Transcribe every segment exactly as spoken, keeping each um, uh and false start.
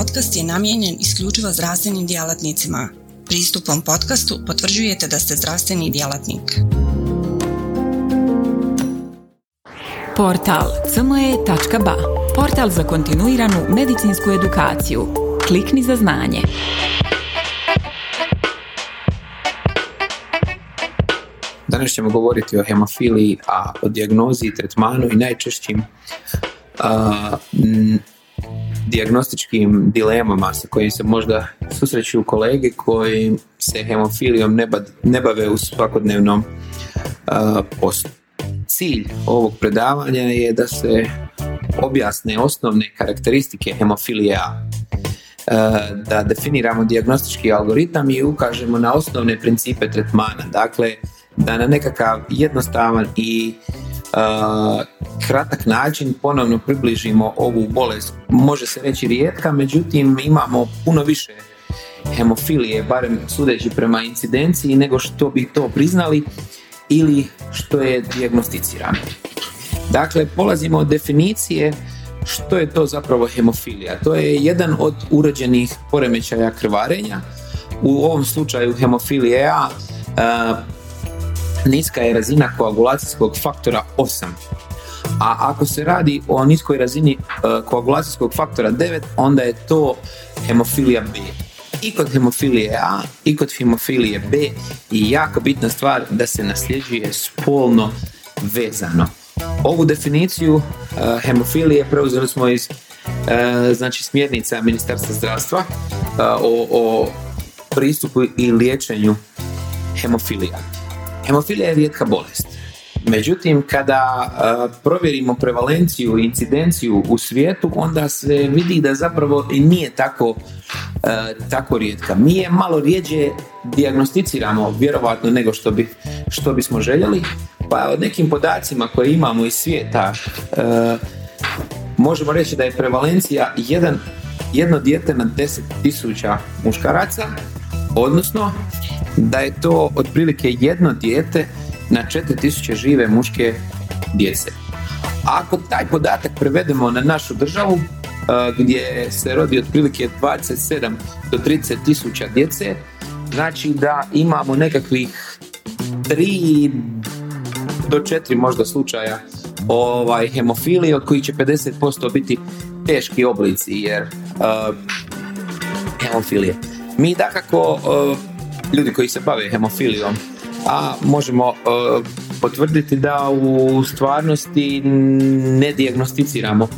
podcast je namijenjen isključivo zdravstvenim djelatnicima. Pristupom podcastu potvrđujete da ste zdravstveni djelatnik. Portal C M E.ba, portal za kontinuiranu medicinsku edukaciju. Klikni za znanje. Danas ćemo govoriti o hemofiliji A, o dijagnozi, tretmanu i najčešćim uh, m, dijagnostičkim dilemama sa kojim se možda susreću kolege koji se hemofilijom ne, ba, ne bave u svakodnevnom uh, poslu. Cilj ovog predavanja je da se objasne osnovne karakteristike hemofilije A, da definiramo dijagnostički algoritam i ukažemo na osnovne principe tretmana, dakle da na nekakav jednostavan i uh, kratak način ponovno približimo ovu bolest. Može se reći rijetka, međutim imamo puno više hemofilije, barem sudeći prema incidenciji, nego što bi to priznali ili što je dijagnosticirano. Dakle, polazimo od definicije što je to zapravo hemofilija. To je jedan od urođenih poremećaja krvarenja. U ovom slučaju hemofilije A uh, niska je razina koagulacijskog faktora osam. A ako se radi o niskoj razini uh, koagulacijskog faktora devet, onda je to hemofilija B. I kod hemofilije A i kod hemofilije B je jako bitna stvar da se nasljeđuje spolno vezano. Ovu definiciju uh, hemofilije preuzeli smo iz uh, znači smjernica Ministarstva zdravstva uh, o, o pristupu i liječenju hemofilija. Hemofilija je rijetka bolest. Međutim, kada uh, provjerimo prevalenciju i incidenciju u svijetu, onda se vidi da zapravo i nije tako E, tako rijetka. Mi je malo rijeđe dijagnosticiramo vjerovatno nego što, bi, što bismo željeli, pa od nekim podacima koje imamo iz svijeta e, možemo reći da je prevalencija jedan, jedno dijete na deset tisuća muškaraca, odnosno da je to otprilike jedno dijete na četiri tisuće žive muške djece. Ako taj podatak prevedemo na našu državu, gdje se rodi otprilike dvadeset sedam do trideset tisuća djece, znači da imamo nekakvih tri do četiri možda slučaja ovaj, hemofilije, od kojih će pedeset posto biti teški oblici jer uh, hemofilije. Mi dakako, uh, ljudi koji se bave hemofilijom, a možemo uh, potvrditi da u stvarnosti ne dijagnosticiramo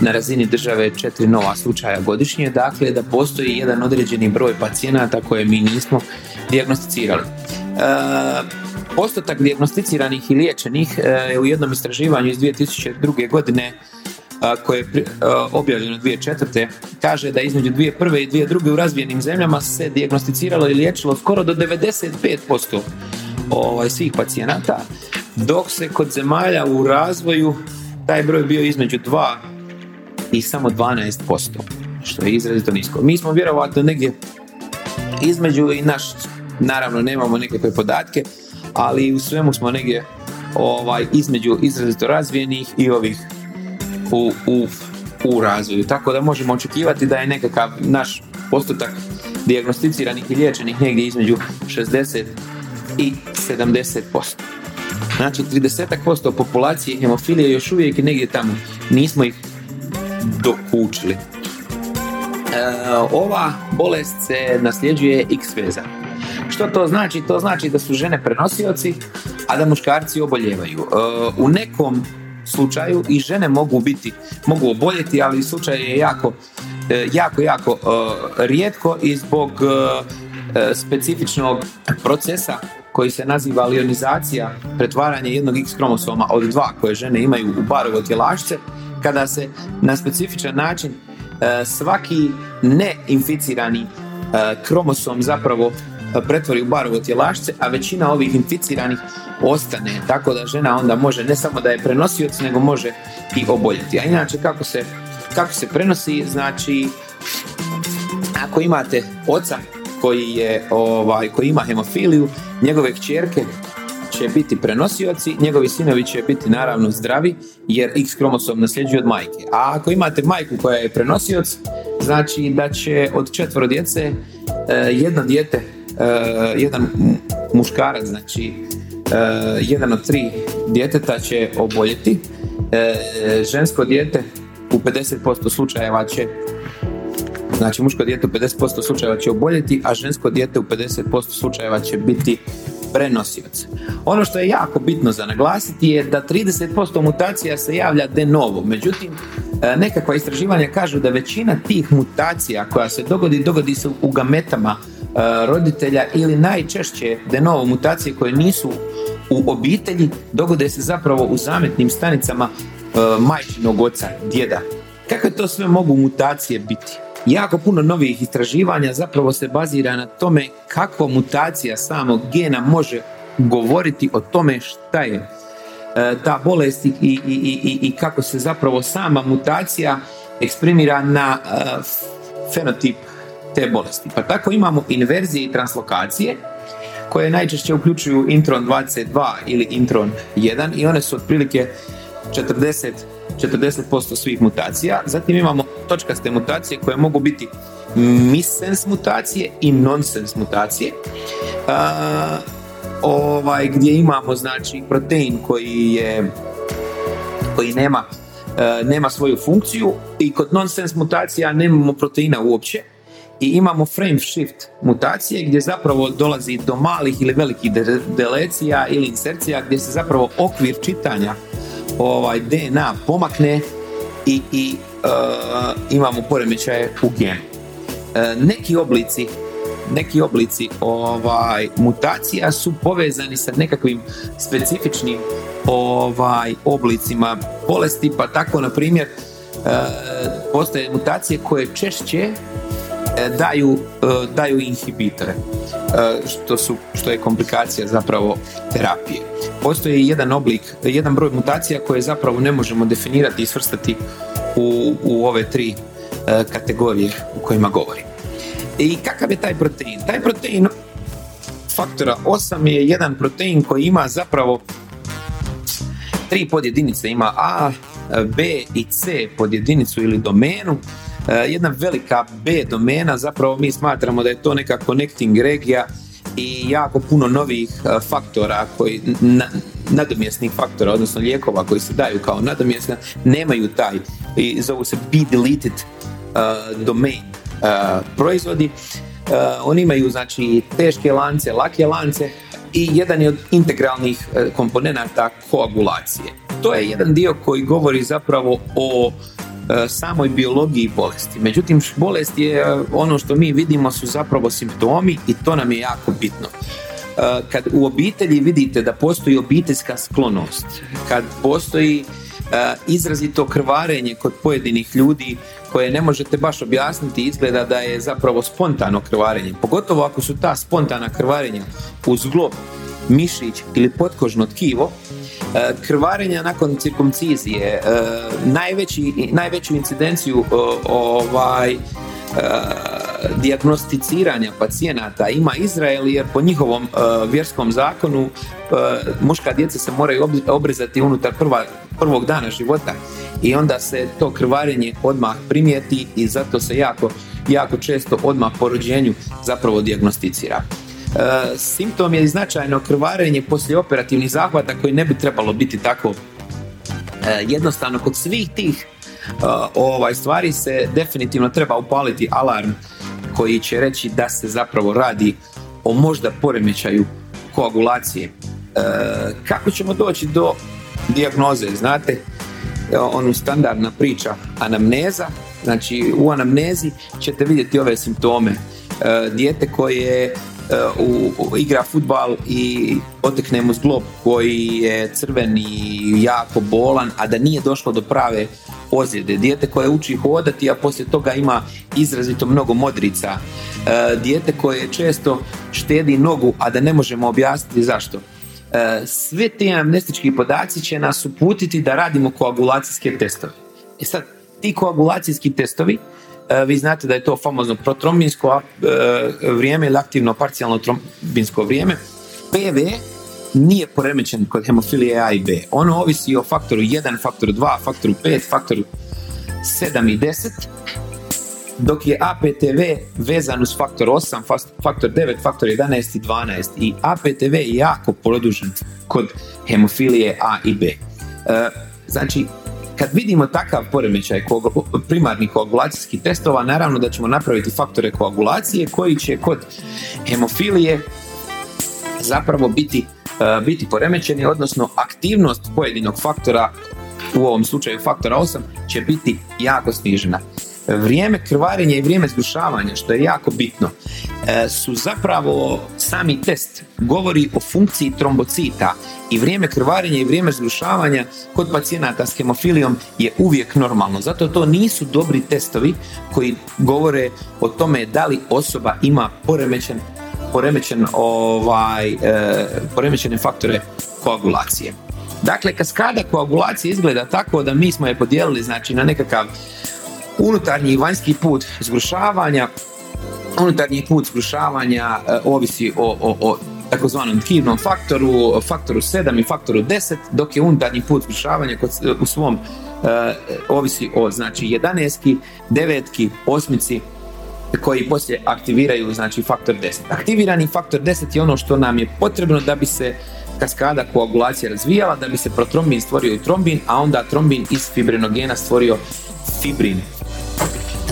na razini države četiri nova slučaja godišnje, dakle da postoji jedan određeni broj pacijenata koje mi nismo dijagnosticirali. E, postotak dijagnosticiranih i liječenih e, u jednom istraživanju iz dvije tisuće druge. godine a, koje je pri, a, objavljeno dvije tisuće četvrte. kaže da između dvije tisuće prve. i dvije tisuće druge. u razvijenim zemljama se dijagnosticiralo i liječilo skoro do devedeset pet posto ovaj, svih pacijenata, dok se kod zemalja u razvoju taj broj bio između dva i samo dvanaest posto, što je izrazito nisko. Mi smo vjerovatno negdje između i naš, naravno nemamo nekakve podatke, ali u svemu smo negdje ovaj, između izrazito razvijenih i ovih u, u, u razvoju. Tako da možemo očekivati da je nekakav naš postotak dijagnosticiranih i liječenih negdje između šezdeset i sedamdeset posto. Znači trideset posto populacije hemofilije još uvijek negdje tamo. Nismo ih dokučili. E, ova bolest se nasljeđuje X veza. Što to znači? To znači da su žene prenosioci, a da muškarci oboljevaju. E, u nekom slučaju i žene mogu biti, mogu oboljeti, ali slučaj je jako, jako, jako e, rijetko i zbog e, specifičnog procesa koji se naziva alionizacija, pretvaranje jednog X kromosoma od dva koje žene imaju u parove tjelašce, kada se na specifičan način svaki neinficirani kromosom zapravo pretvori u barovo tjelašce, a većina ovih inficiranih ostane, tako da žena onda može ne samo da je prenosioc, nego može i oboljeti. A inače kako se, kako se prenosi, znači ako imate oca koji, je, ovaj, koji ima hemofiliju, njegove kćerke će biti prenosioci, njegovi sinovi će biti naravno zdravi jer X kromosom nasljeđuje od majke. A ako imate majku koja je prenosioc, znači da će od četvoro djece jedno dijete, jedan muškarac, znači jedan od tri djeteta će oboljeti. Žensko dijete u pedeset posto slučajeva će, znači muško dijete u pedeset posto slučajeva će oboljeti, a žensko dijete u pedeset posto slučajeva će biti prenosioc. Ono što je jako bitno za naglasiti je da trideset posto mutacija se javlja de novo. Međutim, nekakva istraživanja kažu da većina tih mutacija koja se dogodi, dogodi se u gametama roditelja ili najčešće de novo mutacije koje nisu u obitelji, dogode se zapravo u zametnim stanicama majčinog oca, djeda. Kakve to sve mogu mutacije biti? Jako puno novih istraživanja zapravo se bazira na tome kako mutacija samog gena može govoriti o tome šta je e, ta bolest i, i, i, i kako se zapravo sama mutacija eksprimira na e, fenotip te bolesti. Pa tako imamo inverzije i translokacije koje najčešće uključuju intron dvadeset dva ili intron jedan i one su otprilike četrdeset posto svih mutacija. Zatim imamo točkaste mutacije koje mogu biti missense mutacije i nonsense mutacije. Uh, ovaj, gdje imamo znači protein koji je koji nema, uh, nema svoju funkciju i kod nonsense mutacija nemamo proteina uopće. I imamo frame shift mutacije gdje zapravo dolazi do malih ili velikih delecija ili insercija gdje se zapravo okvir čitanja ovaj D N A pomakne i, i uh, imamo poremećaje u genu. Uh, neki oblici, neki oblici ovaj, mutacija su povezani sa nekakvim specifičnim ovaj, oblicima bolesti, pa tako na primjer uh, postoje mutacije koje češće Daju, daju inhibitore, što, su, što je komplikacija zapravo terapije. Postoji jedan oblik, jedan broj mutacija koje zapravo ne možemo definirati i svrstati u, u ove tri kategorije o kojima govorim. I kakav je taj protein? Taj protein faktora osam je jedan protein koji ima zapravo tri podjedinice, ima A, B i C podjedinicu ili domenu. Jedna velika B domena, zapravo mi smatramo da je to neka connecting regija i jako puno novih faktora, koji, na, nadomjesnih faktora, odnosno lijekova koji se daju kao nadomjesna, nemaju taj i zovu se B-deleted uh, domain uh, proizvodi. Uh, oni imaju znači teške lance, lake lance i jedan je od integralnih uh, komponenata koagulacije. To je jedan dio koji govori zapravo o samoj biologiji bolesti. Međutim, bolest je ono što mi vidimo su zapravo simptomi i to nam je jako bitno. Kad u obitelji vidite da postoji obiteljska sklonost, kad postoji izrazito krvarenje kod pojedinih ljudi koje ne možete baš objasniti, izgleda da je zapravo spontano krvarenje. Pogotovo ako su ta spontana krvarenja u zglob, mišić ili potkožno tkivo, krvarenja nakon cirkumcizije, najveći, najveću incidenciju ovaj, dijagnosticiranja pacijenata ima Izrael, jer po njihovom vjerskom zakonu muška djeca se moraju obrezati unutar prva, prvog dana života i onda se to krvarenje odmah primijeti i zato se jako, jako često odmah po rođenju zapravo dijagnosticira. E, simptom je značajno krvarenje poslije operativnih zahvata koji ne bi trebalo biti tako e, jednostavno. Kod svih tih e, ovaj, stvari se definitivno treba upaliti alarm koji će reći da se zapravo radi o možda poremećaju koagulacije. E, kako ćemo doći do dijagnoze? Znate, onu standardna priča anamneza, znači u anamnezi ćete vidjeti ove simptome. E, dijete koje U, u, igra futbal i otekne mu zglob koji je crven i jako bolan, a da nije došlo do prave ozljede. Dijete koje uči hodati, a poslije toga ima izrazito mnogo modrica. E, dijete koje često štedi nogu, a da ne možemo objasniti zašto. E, sve te amnestički podaci će nas uputiti da radimo koagulacijske testove. E sad, ti koagulacijski testovi, vi znate da je to famozno protrombinsko vrijeme ili aktivno parcijalno trombinsko vrijeme. P V nije poremećen kod hemofilije A i B. Ono ovisi o faktoru jedan, faktoru dva, faktoru pet, faktoru sedam i deset. dok je A P T V vezan uz faktor osam, faktor devet, faktor jedanaest i dvanaest. I A P T V je jako produžen kod hemofilije A i B. E, znači, kad vidimo takav poremećaj primarnih koagulacijskih testova, naravno da ćemo napraviti faktore koagulacije koji će kod hemofilije zapravo biti, uh, biti poremećeni, odnosno aktivnost pojedinog faktora, u ovom slučaju faktora osam, će biti jako snižena. Vrijeme krvarenja i vrijeme zgrušavanja, što je jako bitno, su zapravo, sami test govori o funkciji trombocita, i vrijeme krvarenja i vrijeme zgrušavanja kod pacijenata s hemofilijom je uvijek normalno. Zato to nisu dobri testovi koji govore o tome da li osoba ima poremećen, poremećen ovaj, poremećene faktore koagulacije. Dakle, kaskada koagulacije izgleda tako da mi smo je podijelili, znači, na nekakav unutarnji i vanjski put zgrušavanja. Unutarnji put zgrušavanja e, ovisi o, o, o takozvanom tkivnom faktoru, faktoru sedam i faktoru deset, dok je unutarnji put zgrušavanja kod, u svom e, ovisi o, znači, jedanaestki, devetki, osmici, koji poslije aktiviraju, znači, faktor deset. Aktivirani faktor deset je ono što nam je potrebno da bi se kaskada koagulacija razvijala, da bi se protrombin stvorio u trombin, a onda trombin iz fibrinogena stvorio fibrin.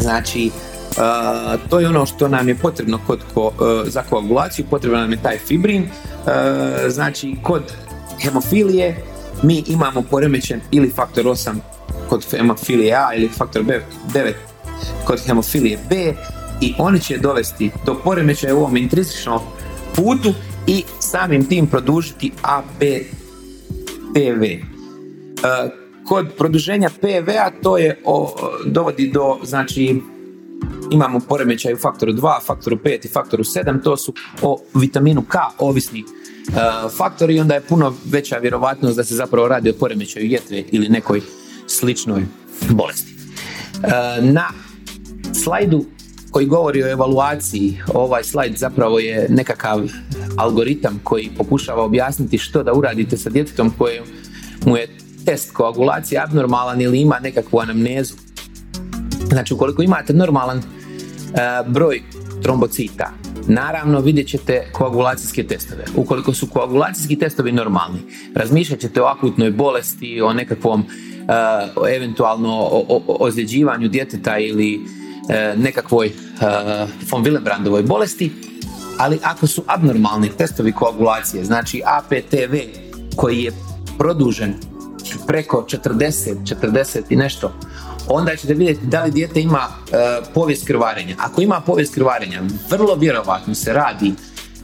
Znači, uh, to je ono što nam je potrebno kod ko, uh, za koagulaciju, potrebno nam je taj fibrin. Uh, znači, kod hemofilije mi imamo poremećen ili faktor osam kod hemofilije A ili faktor devet kod hemofilije B, i oni će dovesti do poremećaja u ovom intrinzičnom putu i samim tim produžiti A P T V. Uh, Kod produženja P V-a to je o, dovodi do, znači, imamo poremećaj u faktoru dva, faktoru pet i faktoru sedam, to su o vitaminu K ovisni uh, faktori, onda je puno veća vjerovatnost da se zapravo radi o poremećaju jetre ili nekoj sličnoj bolesti. Uh, na slajdu koji govori o evaluaciji, ovaj slajd zapravo je nekakav algoritam koji pokušava objasniti što da uradite sa djetetom koje mu je test koagulacije abnormalan ili ima nekakvu anamnezu. Znači, ukoliko imate normalan e, broj trombocita, naravno vidjet ćete koagulacijske testove. Ukoliko su koagulacijski testovi normalni, razmišljat ćete o akutnoj bolesti, o nekakvom e, eventualno o, o, o ozljeđivanju djeteta ili e, nekakvoj e, von Willebrandovoj bolesti. Ali ako su abnormalni testovi koagulacije, znači A P T V koji je produžen preko četrdeset, četrdeset i nešto, onda ćete vidjeti da li dijete ima e, povijest krvarenja. Ako ima povijest krvarenja, vrlo vjerovatno se radi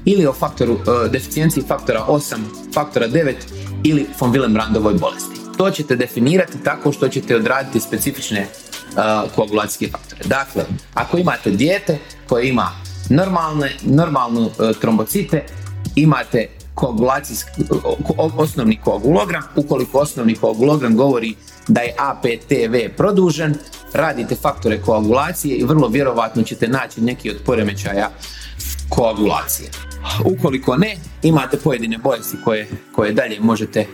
ili o faktoru, e, deficijenciji faktora osam, faktora devet ili von Willebrandovoj bolesti. To ćete definirati tako što ćete odraditi specifične e, koagulacijske faktore. Dakle, ako imate dijete koje ima normalne, normalnu e, trombocite, imate koagulacijski, osnovni koagulogram. Ukoliko osnovni koagulogram govori da je A P T V produžen, radite faktore koagulacije i vrlo vjerovatno ćete naći neki od poremećaja koagulacije. Ukoliko ne, imate pojedine bolesti koje, koje dalje možete,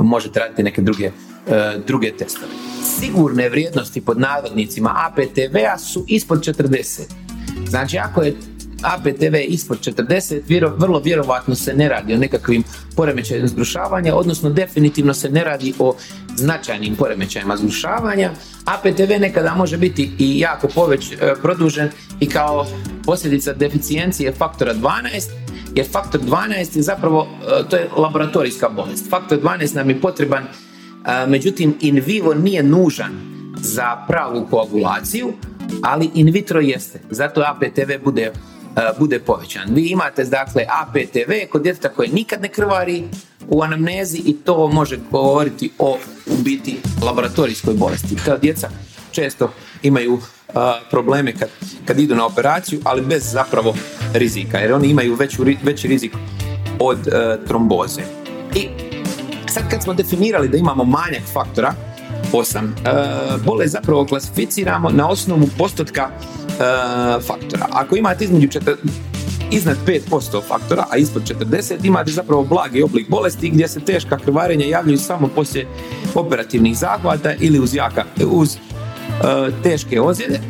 možete raditi neke druge, druge testove. Sigurne vrijednosti pod navodnicima A P T V-a su ispod četrdeset. Znači, ako je A P T V ispod četrdeset, vjero, vrlo vjerovatno se ne radi o nekakvim poremećajima zgrušavanja, odnosno definitivno se ne radi o značajnim poremećajima zgrušavanja. A P T V nekada može biti i jako poveć, e, produžen i kao posljedica deficijencije faktora dvanaest, jer faktor dvanaest je zapravo, e, to je laboratorijska bolest. Faktor dvanaest nam je potreban, e, međutim in vivo nije nužan za pravu koagulaciju, ali in vitro jeste. Zato A P T V bude bude povećan. Vi imate, dakle, A P T V kod djeteta koje nikad ne krvari u anamnezi i to može govoriti o, u biti, laboratorijskoj bolesti. Ta djeca često imaju uh, probleme kad, kad idu na operaciju, ali bez zapravo rizika, jer oni imaju veću, veći rizik od uh, tromboze. I sad kad smo definirali da imamo manjak faktora osam, uh, bolest zapravo klasificiramo na osnovu postotka faktora. Ako imate između četir... iznad pet posto faktora, a ispod četrdeset, imate zapravo blagi oblik bolesti gdje se teška krvarenja javljaju samo poslije operativnih zahvata ili uz, jaka, uz uh, teške ozljede.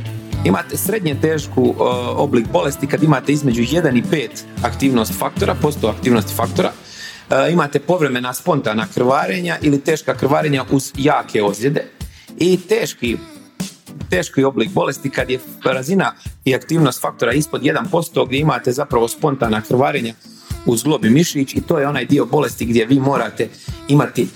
Imate srednje tešku uh, oblik bolesti kad imate između jedan i pet aktivnost faktora, posto aktivnosti faktora. Uh, imate povremena spontana krvarenja ili teška krvarenja uz jake ozljede i teški, teški oblik bolesti kad je razina i aktivnost faktora ispod jedan posto gdje imate zapravo spontana krvarenja uz zglobi mišić i to je onaj dio bolesti gdje vi morate imati uh,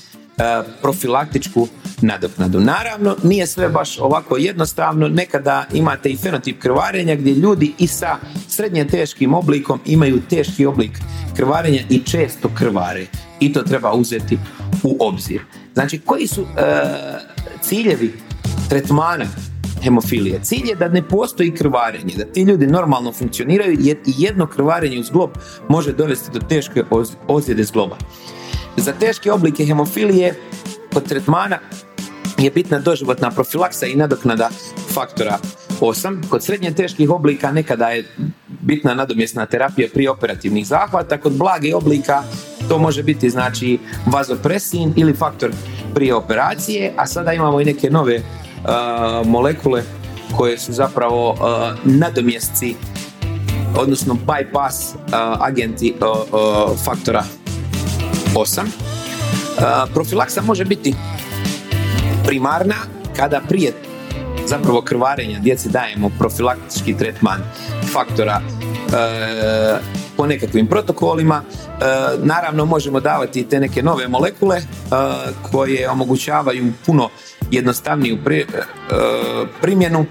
profilaktičku nadoknadu. Naravno, nije sve baš ovako jednostavno, nekada imate i fenotip krvarenja gdje ljudi i sa srednje teškim oblikom imaju teški oblik krvarenja i često krvare i to treba uzeti u obzir. Znači, koji su e, ciljevi tretmana hemofilije? Cilj je da ne postoji krvarenje, da ti ljudi normalno funkcioniraju jer i jedno krvarenje u zglob može dovesti do teške oz, ozljede zgloba. Za teške oblike hemofilije kod tretmana je bitna doživotna profilaksa i nadoknada faktora osam. Kod srednje teških oblika nekada je bitna nadomjesna terapija prije operativnih zahvata, kod blage oblika to može biti znači vazopresin ili faktor prije operacije, a sada imamo i neke nove uh, molekule koje su zapravo uh, nadomjesci, odnosno bypass uh, agenti uh, uh, faktora osam. Uh, profilaksa može biti primarna kada prije zapravo krvarenja djeci dajemo profilaktički tretman faktora e, po nekakvim protokolima. E, naravno možemo davati te neke nove molekule e, koje omogućavaju puno jednostavniju pri, e, primjenu.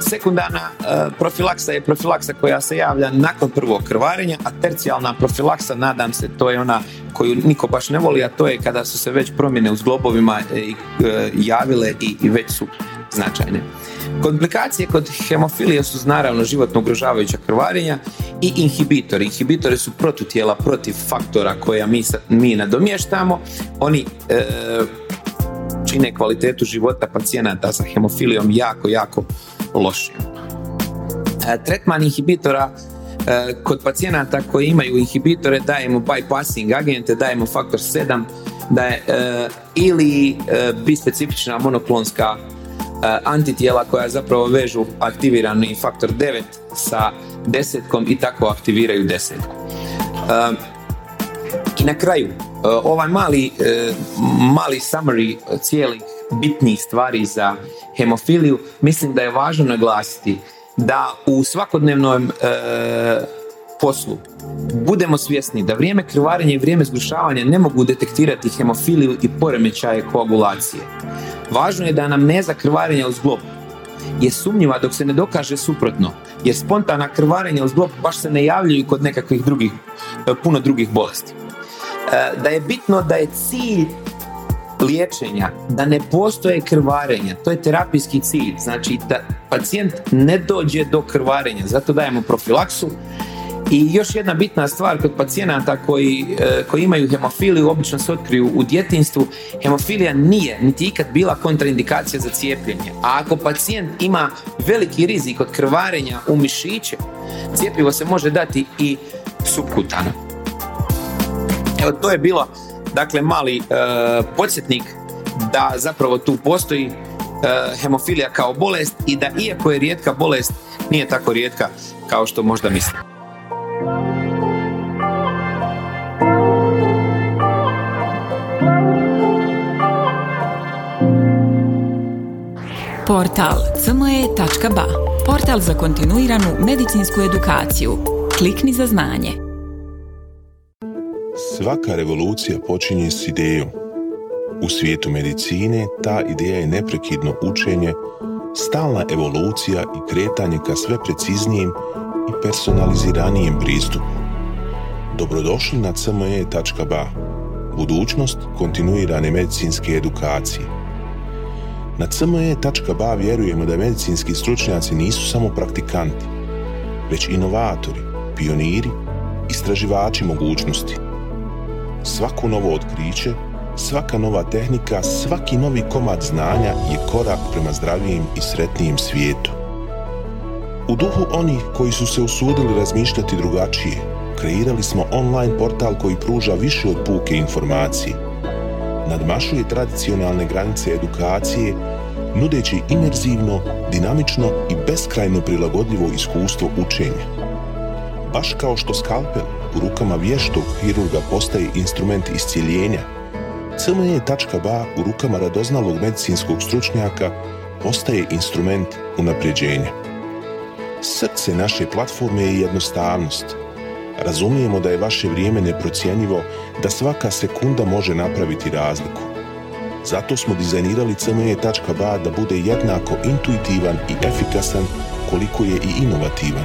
Sekundarna e, profilaksa je profilaksa koja se javlja nakon prvog krvarenja, a tercijalna profilaksa, nadam se, to je ona koju niko baš ne voli, a to je kada su se već promjene u zglobovima e, e, javile i, i već su značajne. Komplikacije kod hemofilije su naravno životno ugrožavajuća krvarenja i inhibitori. Inhibitori su protutijela protiv faktora koja mi, mi nadomještamo. Oni e, čine kvalitetu života pacijenata sa hemofilijom jako, jako lošim. E, tretman inhibitora e, kod pacijenata koji imaju inhibitore dajemo bypassing agente, dajemo faktor sedam daje, e, ili e, bispecifična monoklonska antitijela koja zapravo vežu aktivirani faktor devet sa desetkom i tako aktiviraju desetku. E, I na kraju, ovaj mali, mali summary cijelih bitnih stvari za hemofiliju, mislim da je važno naglasiti da u svakodnevnom e, poslu budemo svjesni da vrijeme krvarenja i vrijeme zgrušavanja ne mogu detektirati hemofiliju i poremećaje koagulacije. Važno je da anamneza krvarenja u zglobu je sumnjiva dok se ne dokaže suprotno, jer spontana krvarenja u zglobu baš se ne javljaju kod nekakvih drugih, puno drugih bolesti. Da je bitno da je cilj liječenja da ne postoje krvarenja, to je terapijski cilj, znači da pacijent ne dođe do krvarenja, zato dajemo profilaksu. I još jedna bitna stvar kod pacijenata koji, koji imaju hemofiliju, obično se otkriju u djetinjstvu, hemofilija nije niti ikad bila kontraindikacija za cijepljenje. A ako pacijent ima veliki rizik od krvarenja u mišiće, cijepivo se može dati i subkutano. Evo, to je bilo, dakle, mali e, podsjetnik da zapravo tu postoji e, hemofilija kao bolest i da iako je rijetka bolest, nije tako rijetka kao što možda mislim. Portal C M E.ba, portal za kontinuiranu medicinsku edukaciju. Klikni za znanje. Svaka revolucija počinje s idejom. U svijetu medicine ta ideja je neprekidno učenje, stalna evolucija i kretanje ka sve preciznijim i personaliziranijem pristupu. Dobrodošli na C M E.ba, budućnost kontinuirane medicinske edukacije. Na C M E.ba vjerujemo da medicinski stručnjaci nisu samo praktikanti, već inovatori, pioniri, istraživači mogućnosti. Svako novo otkriće, svaka nova tehnika, svaki novi komad znanja je korak prema zdravijem i sretnijem svijetu. U duhu onih koji su se usudili razmišljati drugačije, kreirali smo online portal koji pruža više od puke informacije. Nadmašuje tradicionalne granice edukacije nudeći imerzivno, dinamično i beskrajno prilagodljivo iskustvo učenja. Baš kao što skalpel u rukama vještog hirurga postaje instrument iscjeljenja, C M E tačka b a u rukama radoznalog medicinskog stručnjaka postaje instrument unapređenja. Srce naše platforme je jednostavnost. Razumijemo da je vaše vrijeme neprocjenjivo, da svaka sekunda može napraviti razliku. Zato smo dizajnirali C M E tačka b a da bude jednako intuitivan i efikasan koliko je i inovativan.